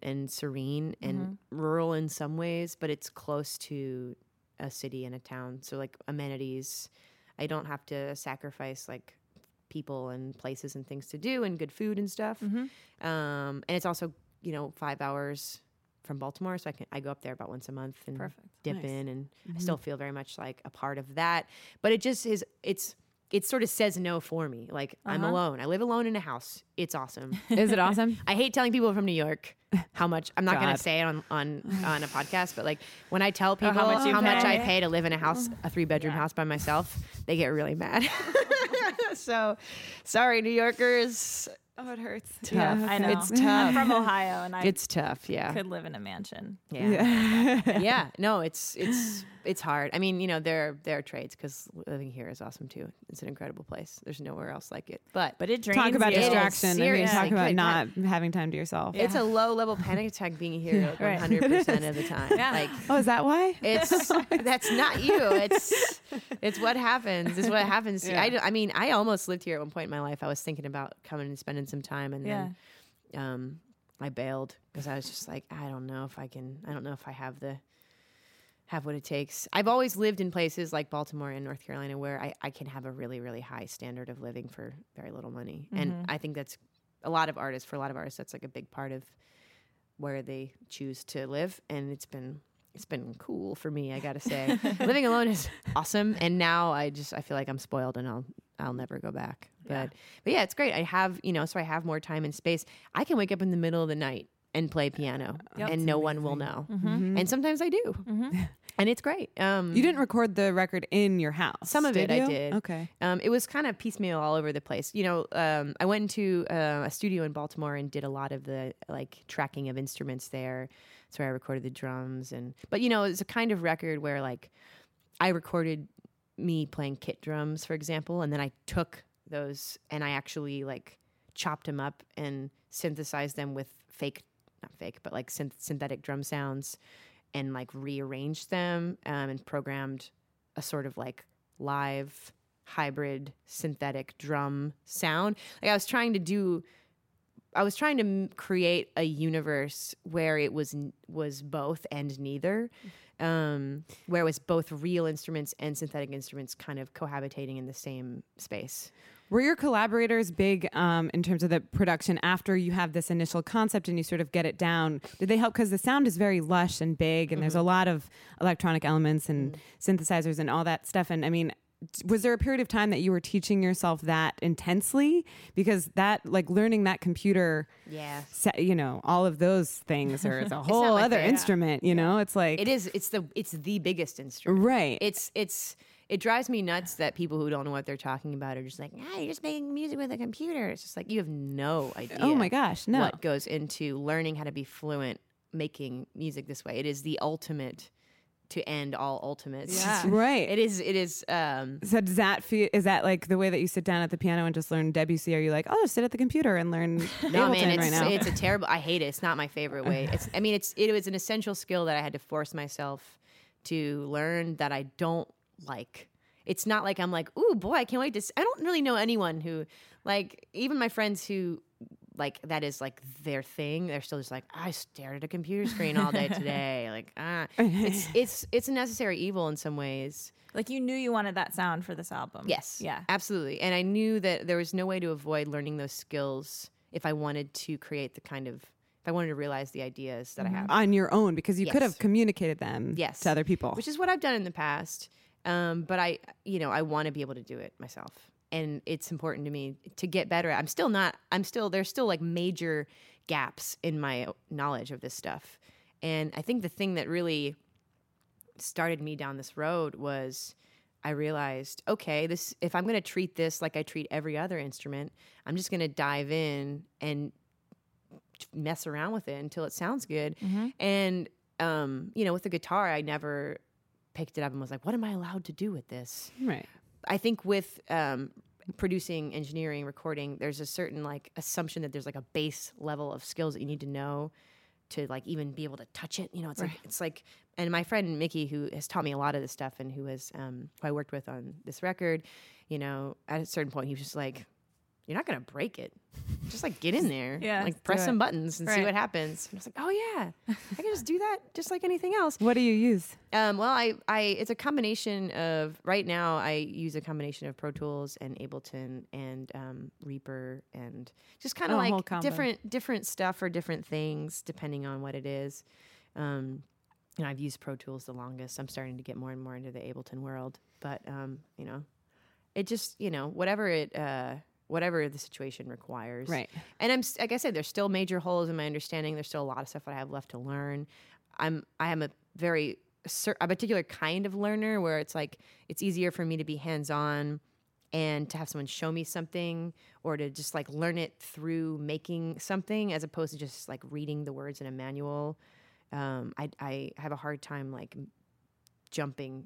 and serene and mm-hmm. rural in some ways, but it's close to a city and a town. So like amenities, I don't have to sacrifice like people and places and things to do and good food and stuff. Mm-hmm. And it's also, 5 hours from Baltimore. So I go up there about once a month and Perfect. Dip nice. In and mm-hmm. I still feel very much like a part of that, but it just is, it sort of says no for me. Like uh-huh. I'm alone. I live alone in a house. It's awesome. Is it awesome? I hate telling people from New York how much. I'm not going to say it on a podcast, but like when I tell people how much I pay to live in a house, a 3-bedroom house by myself, they get really mad. So sorry, New Yorkers. Oh, it hurts. Tough. Yeah, I know. It's tough. I'm from Ohio, and it's tough. Yeah, could live in a mansion. Yeah. Yeah. No, it's hard. I mean, there are trades because living here is awesome too. It's an incredible place. There's nowhere else like it. But it drains. Talk about distraction. I mean, talk about not having time to yourself. Yeah. It's a low level panic attack being here 100% of the time. Yeah. Like, oh, is that why? It's that's not you. It's what happens. It's what happens. Yeah. I almost lived here at one point in my life. I was thinking about coming and spending some time, and then I bailed because I was just like, I don't know if I have what it takes. I've always lived in places like Baltimore and North Carolina where I can have a really, really high standard of living for very little money. Mm-hmm. And I think that's for a lot of artists, that's like a big part of where they choose to live. And it's been cool for me, I gotta say. Living alone is awesome. And now I feel like I'm spoiled and I'll never go back. But yeah, it's great. I have, so I have more time and space. I can wake up in the middle of the night and play piano, and no one will know. Mm-hmm. And sometimes I do, mm-hmm. and it's great. You didn't record the record in your house? Some of it I did. Okay. It was kind of piecemeal all over the place. I went to a studio in Baltimore and did a lot of the like tracking of instruments there. That's where I recorded the drums, but it's a kind of record where like I recorded me playing kit drums, for example, and then I took those and I actually like chopped them up and synthesized them with synthetic drum sounds and like rearranged them and programmed a sort of like live hybrid synthetic drum sound. Like I was trying to create a universe where it was both and neither, where it was both real instruments and synthetic instruments kind of cohabitating in the same space. Were your collaborators big in terms of the production after you have this initial concept and you sort of get it down? Did they help? Because the sound is very lush and big, and mm-hmm. there's a lot of electronic elements and synthesizers and all that stuff. And I mean, was there a period of time that you were teaching yourself that intensely? Because that, like learning that computer, all of those things are a whole other instrument, It's like... It's the biggest instrument. Right. It drives me nuts that people who don't know what they're talking about are just like, you're just making music with a computer. It's just like, you have no idea. Oh my gosh, no. What goes into learning how to be fluent making music this way. It is the ultimate to end all ultimates. Yeah. Right. It is. So does that feel, is that like the way that you sit down at the piano and just learn Debussy? Are you like, just sit at the computer and learn Ableton right now? It's a terrible, I hate it. It's not my favorite way. It was an essential skill that I had to force myself to learn that I don't like. It's not like I'm like, ooh, boy, I can't wait to I don't really know anyone who, like, even my friends who like that is like their thing. They're still just like, I stared at a computer screen all day today. Like, it's a necessary evil in some ways. Like, you knew you wanted that sound for this album. Yes. Yeah. Absolutely. And I knew that there was no way to avoid learning those skills if I wanted to create the kind of, if I wanted to realize the ideas that I have. On your own, because you could have communicated them to other people. Which is what I've done in the past. But I want to be able to do it myself. And it's important to me to get better at. There's still like major gaps in my knowledge of this stuff. And I think the thing that really started me down this road was I realized, okay, this, if I'm going to treat this like I treat every other instrument, I'm just going to dive in and mess around with it until it sounds good. Mm-hmm. And, with the guitar, I never picked it up and was like, what am I allowed to do with this? Right. I think with producing, engineering, recording, there's a certain like assumption that there's like a base level of skills that you need to know to like even be able to touch it. You know, it's like, and my friend Mickey, who has taught me a lot of this stuff and who has, who I worked with on this record, you know, at a certain point, he was just like, you're not going to break it. Just like get in there, like press some buttons and see what happens. And I was like, oh yeah, I can just do that just like anything else. What do you use? Well, it's a combination of, right now I use a combination of Pro Tools and Ableton and Reaper and just kind of like different stuff for different things depending on what it is. And I've used Pro Tools the longest. I'm starting to get more and more into the Ableton world, but it just, whatever it, whatever the situation requires. Right. And I'm, like I said, there's still major holes in my understanding. There's still a lot of stuff that I have left to learn. I am a particular kind of learner where it's like, it's easier for me to be hands-on and to have someone show me something or to just like learn it through making something as opposed to just like reading the words in a manual. I have a hard time like jumping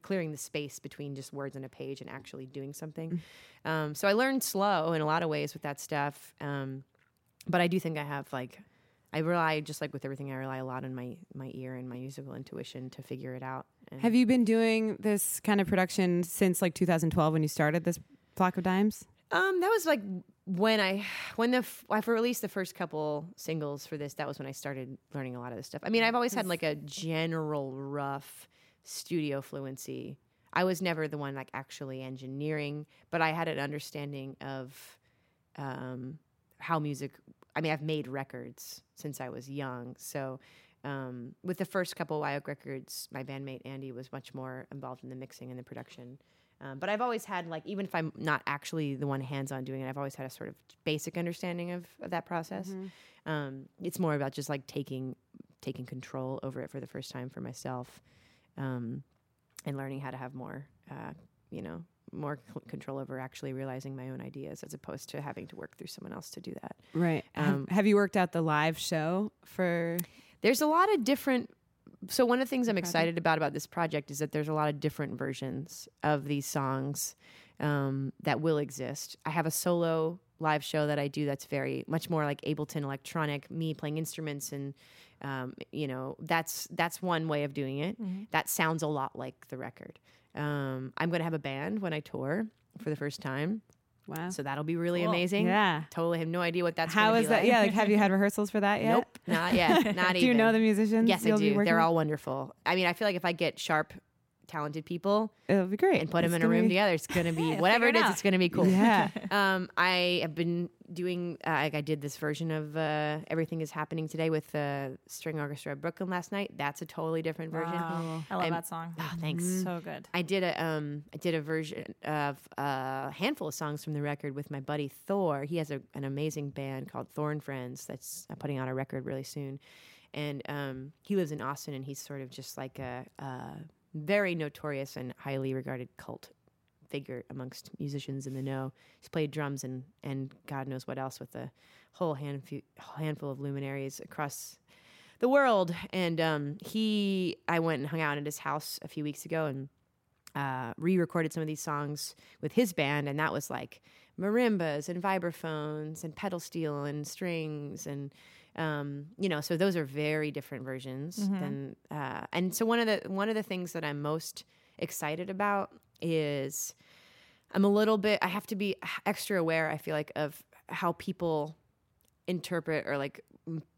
clearing the space between just words on a page and actually doing something. So I learned slow in a lot of ways with that stuff. But I do think I have I rely a lot on my ear and my musical intuition to figure it out. And have you been doing this kind of production since like 2012 when you started this Flock of Dimes? That was like when I released the first couple singles for this, that was when I started learning a lot of this stuff. I mean, I've always had like a general rough studio fluency. I was never the one like actually engineering, but I had an understanding of how music. I mean, I've made records since I was young. So with the first couple Wye Oak records, my bandmate Andy was much more involved in the mixing and the production. But I've always had like, even if I'm not actually the one hands-on doing it, I've always had a sort of basic understanding of that process. Mm-hmm. It's more about just like taking control over it for the first time for myself. And learning how to have more, more control over actually realizing my own ideas as opposed to having to work through someone else to do that. Right. Have you worked out the live show for? There's a lot of different. So one of the things I'm excited about this project is that there's a lot of different versions of these songs that will exist. I have a solo live show that I do that's very much more like Ableton electronic, me playing instruments and that's one way of doing it. Mm-hmm. That sounds a lot like the record. I'm going to have a band when I tour for the first time. Wow. So that'll be really amazing. Yeah. Totally have no idea what that's going to be. How is that? Like. Yeah. Like, have you had rehearsals for that yet? Nope. Not yet. Not even. Do you know the musicians? Yes, I do. They're all wonderful. I mean, I feel like if I get sharp, talented people, it'll be great. And put them in a room together. It's going to be whatever it is. It's going to be cool. Yeah. I have been doing. I did this version of Everything Is Happening Today with the String Orchestra of Brooklyn last night. That's a totally different version. Wow. I love that song. Oh, thanks. Mm-hmm. So good. I did a version of a handful of songs from the record with my buddy Thor. He has an amazing band called Thorn Friends that's putting out a record really soon, and he lives in Austin, and he's sort of just like a very notorious and highly regarded cult figure amongst musicians in the know. He's played drums and God knows what else with a whole handful of luminaries across the world. And I went and hung out at his house a few weeks ago and re-recorded some of these songs with his band. And that was like marimbas and vibraphones and pedal steel and strings and so those are very different versions. Mm-hmm. Than, and so one of the things that I'm most excited about is I have to be extra aware, I feel like, of how people interpret or like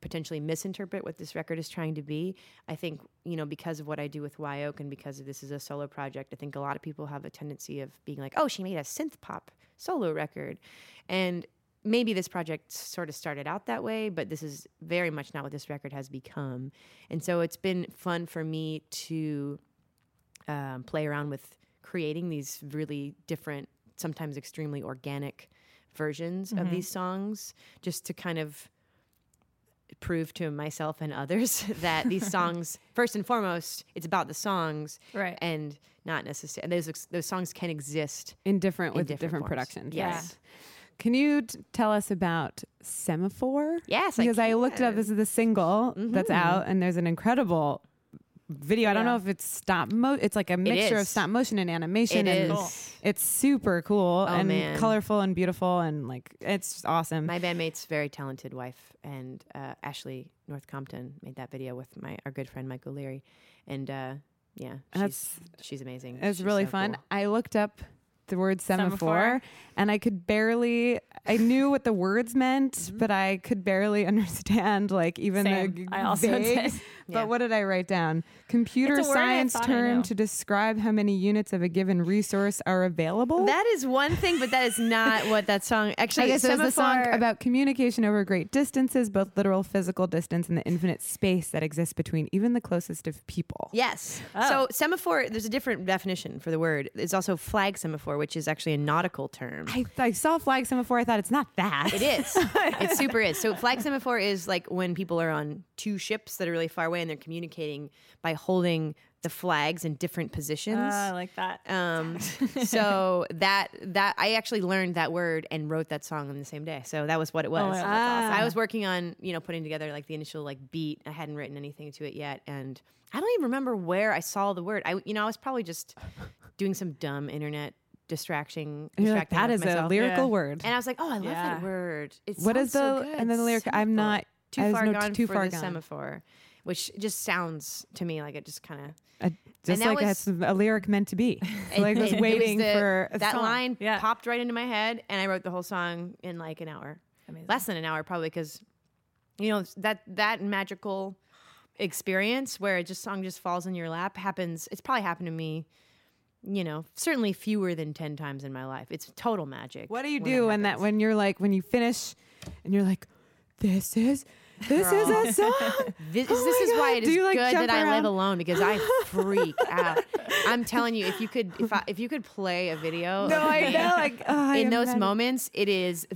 potentially misinterpret what this record is trying to be. I think, you know, because of what I do with Wye Oak and because this is a solo project, I think a lot of people have a tendency of being like, oh, she made a synth pop solo record. And maybe this project sort of started out that way, but this is very much not what this record has become. And so it's been fun for me to play around with creating these really different, sometimes extremely organic versions mm-hmm. of these songs, just to kind of prove to myself and others that these songs, first and foremost, it's about the songs, right? And not necessarily those songs can exist in different productions. Yes. Yeah. Can you tell us about Semaphore? Yes, because I looked it up. This is the single mm-hmm. that's out, and there's an incredible video. Yeah. I don't know if it's stop motion. It's like a mixture of stop motion and animation. It's super cool and colorful and beautiful, and like it's just awesome. My bandmate's very talented wife and Ashley North Compton made that video with our good friend Michael Leary, and she's amazing. It's she's really so fun. Cool. I looked up the word semaphore, and I knew what the words meant, mm-hmm. but I could barely understand like even But what did I write down? Computer science term to describe how many units of a given resource are available. That is one thing, but that is not what that song actually is. It's a song about communication over great distances, both literal physical distance and the infinite space that exists between even the closest of people. Yes. Oh. So semaphore, there's a different definition for the word. It's also flag semaphore, which is actually a nautical term. I saw flag semaphore. I thought it's not that. It is. It super is. So flag semaphore is like when people are on two ships that are really far away and they're communicating by holding the flags in different positions. I like that. So that I actually learned that word and wrote that song on the same day. So that was what it was. Oh, that's awesome. I was working on, putting together like the initial like beat. I hadn't written anything to it yet, and I don't even remember where I saw the word. I was probably just doing some dumb internet distracting that is myself. A lyrical word, and I was like, oh, I love that word. It what sounds is the so good. And then the lyric, semaphore. I'm not too I far gone too for far the gone. Semaphore, which just sounds to me like it just kind of just like that's a lyric meant to be. Line popped right into my head, and I wrote the whole song in like an hour. Amazing. Less than an hour probably, because that magical experience where song falls in your lap happens. It's probably happened to me, certainly fewer than 10 times in my life. It's total magic. What do you do when you finish and you're like, this is a song. This is why it is good that I live alone, because I freak out. I'm telling you, if you could play a video in those moments, it is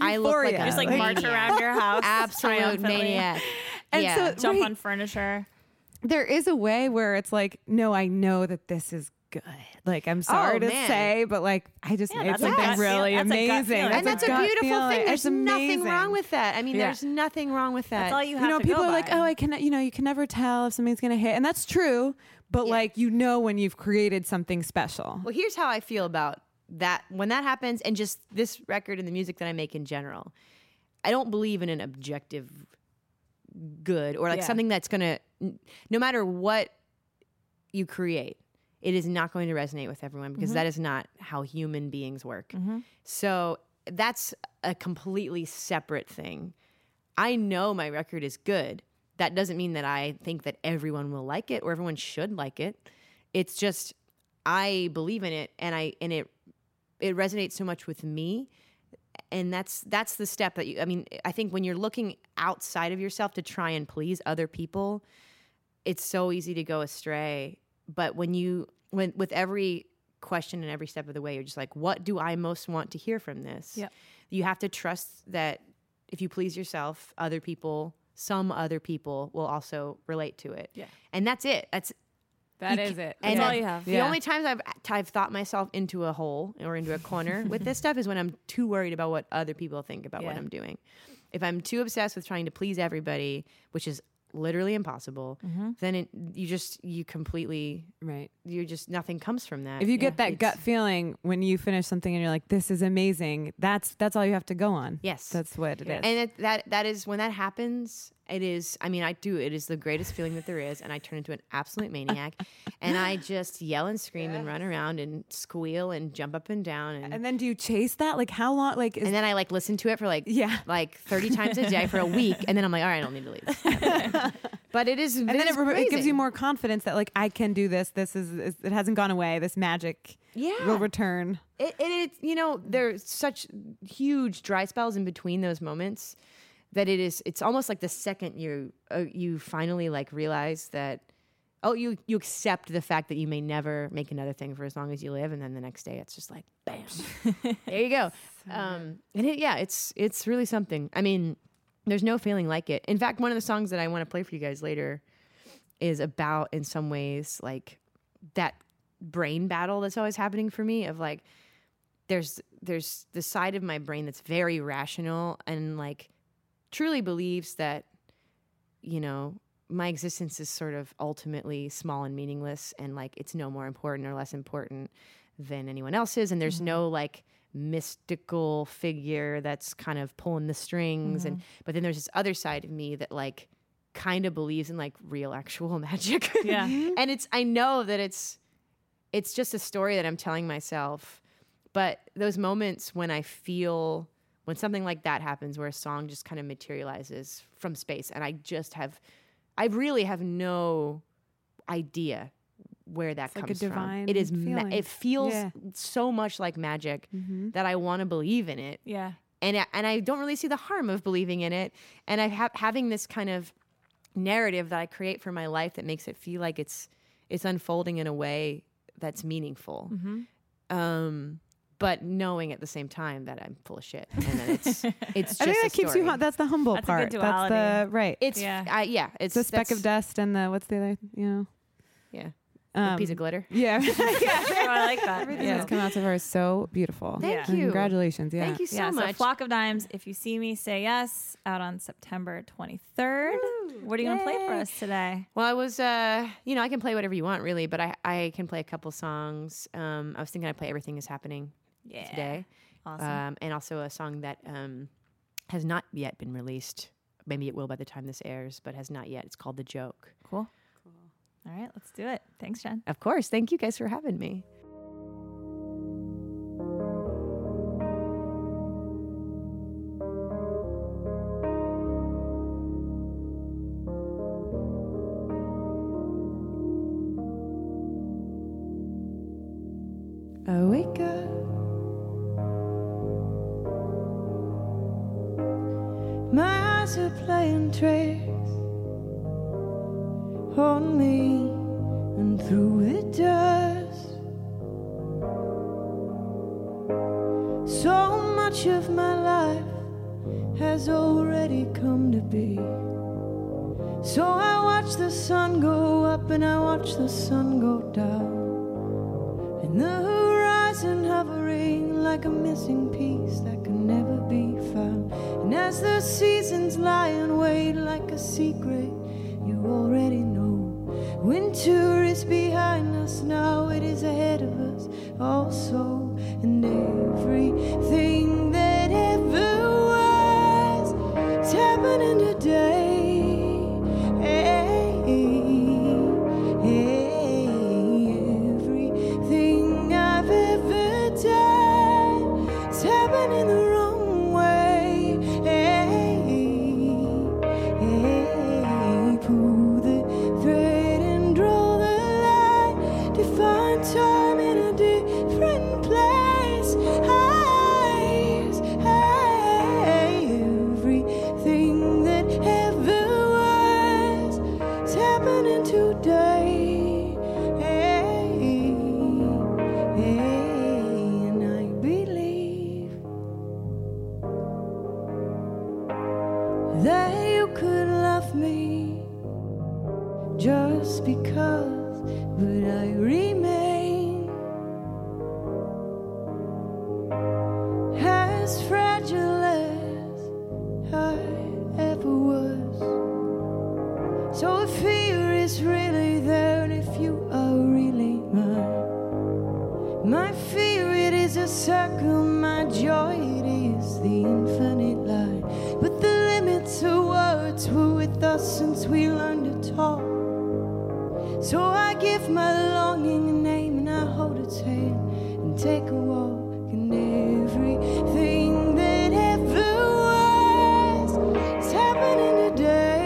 I look like just like march around your house. Absolute maniac. And so jump on furniture. There is a way where it's like, no, I know that this is good. Like, I'm sorry to say, but like, I just made something really amazing. And that's a beautiful thing. There's nothing wrong with that. I mean, there's nothing wrong with that. That's all you have to do. People are like, oh, I can, you can never tell if something's going to hit. And that's true. But like, when you've created something special. Well, here's how I feel about that. When that happens, and just this record and the music that I make in general, I don't believe in an objective good or like something that's going to, no matter what you create, it is not going to resonate with everyone, because mm-hmm. that is not how human beings work. Mm-hmm. So that's a completely separate thing. I know my record is good. That doesn't mean that I think that everyone will like it or everyone should like it. It's just I believe in it, and it resonates so much with me. And that's the step that I think when you're looking outside of yourself to try and please other people, it's so easy to go astray. But when with every question and every step of the way, you're just like, what do I most want to hear from this? Yep. You have to trust that if you please yourself, some other people will also relate to it. Yeah. And that's it. That is it. That's all you have. The only times I've thought myself into a hole or into a corner with this stuff is when I'm too worried about what other people think about what I'm doing. If I'm too obsessed with trying to please everybody, which is literally impossible, mm-hmm. then you completely nothing comes from that. If you get that gut feeling when you finish something and you're like, this is amazing, that's all you have to go on. Yes, that's what it is. And that is when that happens. It is, I mean, I do. It is the greatest feeling that there is, and I turn into an absolute maniac, and I just yell and scream and run around and squeal and jump up and down. And then do you chase that? Like, how long? Like, and then I like listen to it for like 30 times a day for a week, and then I'm like, all right, I don't need to leave. But it is, it gives you more confidence that like I can do this. This is it hasn't gone away. This magic will return. It's you know, there's such huge dry spells in between those moments. That it's almost like the second you finally like realize that, you accept the fact that you may never make another thing for as long as you live, and then the next day it's just like, bam, there you go. It's really something. I mean, there's no feeling like it. In fact, one of the songs that I want to play for you guys later is about, in some ways, like that brain battle that's always happening for me of like, there's the side of my brain that's very rational and like, truly believes that, you know, my existence is sort of ultimately small and meaningless, and like it's no more important or less important than anyone else's, and there's no like mystical figure that's kind of pulling the strings, and but then there's this other side of me that like kind of believes in like real actual magic. Yeah. And I know that it's just a story that I'm telling myself, but those moments when I feel when something like that happens, where a song just kind of materializes from space, and I really have no idea where that comes from. It's like a divine feeling. It is. It feels so much like magic that I want to believe in it. Yeah, and I don't really see the harm of believing in it. And I having this kind of narrative that I create for my life that makes it feel like it's unfolding in a way that's meaningful. But knowing at the same time that I'm full of shit, and that it's just I think that keeps you. That's the humble part. That's a good duality. That's the right. It's it's the speck of dust and the what's the other? You know, a piece of glitter. Yeah, yeah. Oh, I like that. Everything that's come out so far is so beautiful. Thank you. Congratulations. Yeah. Thank you so much. So Flock of Dimes. If you see me, say yes. Out on September 23rd. What are you gonna play for us today? Well, I was, I can play whatever you want, really, but I can play a couple songs. I was thinking I'd play Everything Is Happening. Yeah. Today. Awesome. And also a song that has not yet been released. Maybe it will by the time this airs, but has not yet. It's called The Joke. Cool. All right, let's do it. Thanks, Jen. Of course. Thank you guys for having me. I wake up. My eyes are playing tricks on me, and through the dust, so much of my life has already come to be. So I watch the sun go up and I watch the sun go down, and the horizon hovering like a missing piece that can never be found. And as the seasons lie in wait like a secret you already know, winter is behind us now, it is ahead of us also. And everything that ever was is happening today. Everything I've ever done is happening the wrong way. Pull the thread and draw the line, define time in a different place. Everything that ever was is happening today. And I believe that you could love me just because, but I remain as fragile as I ever was. So if fear is really there, and if you are really mine, my fear it is a circle, my joy it is the infinite line. But the limits of words were with us since we learned to talk. So I give my longing a name and I hold its hand and take a walk in everything that ever was. It's happening today.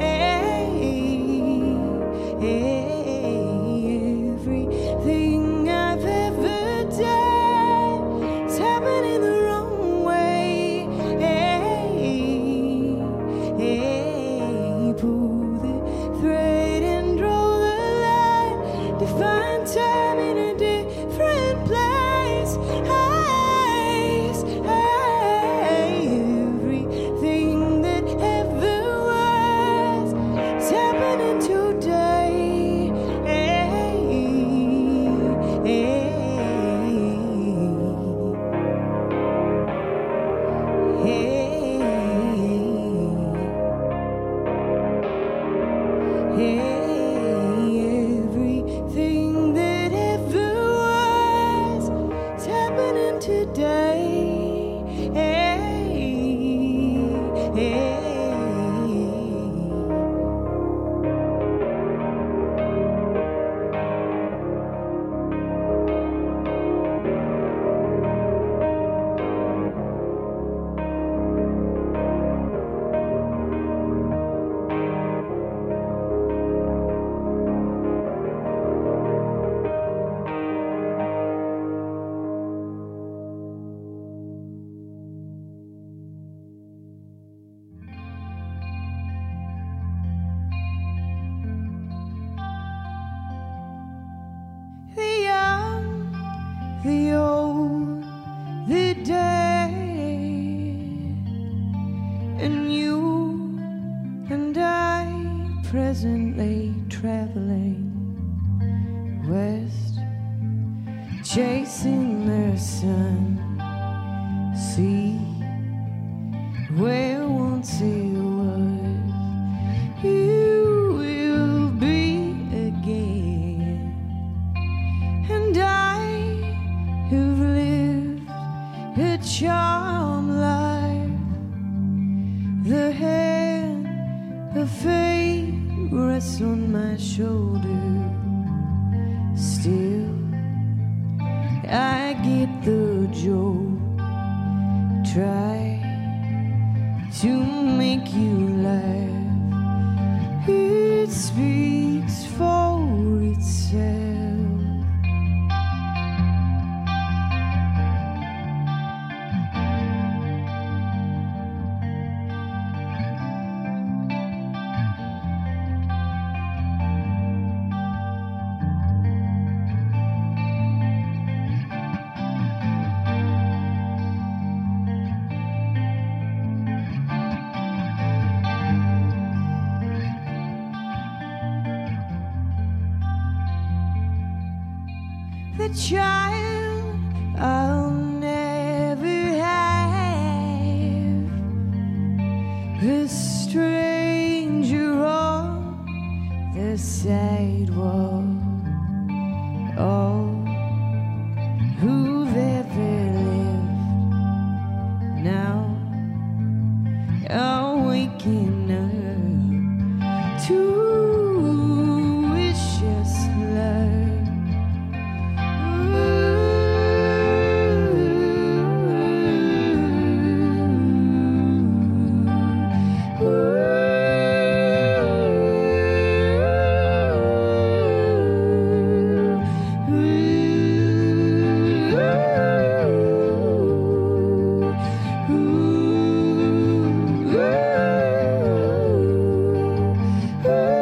Everything I've ever done, it's happening the wrong way. Pull the thread and draw the line. Define time in a different place. Everything that ever was, it's happening today. Everything that ever was, it's happening today. The young, the old, the dead, and you and I presently traveling west, chasing the sun. See where once it was, you will be again. And I, who've lived a charmed life, the hand of fate rests on my shoulder. Still, I get the joke. Try to make you laugh. It speaks for itself. The child I'll never have, the stranger on the sidewalk, all who've ever lived now are waking up to wishes love. Ooh.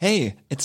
Hey, it's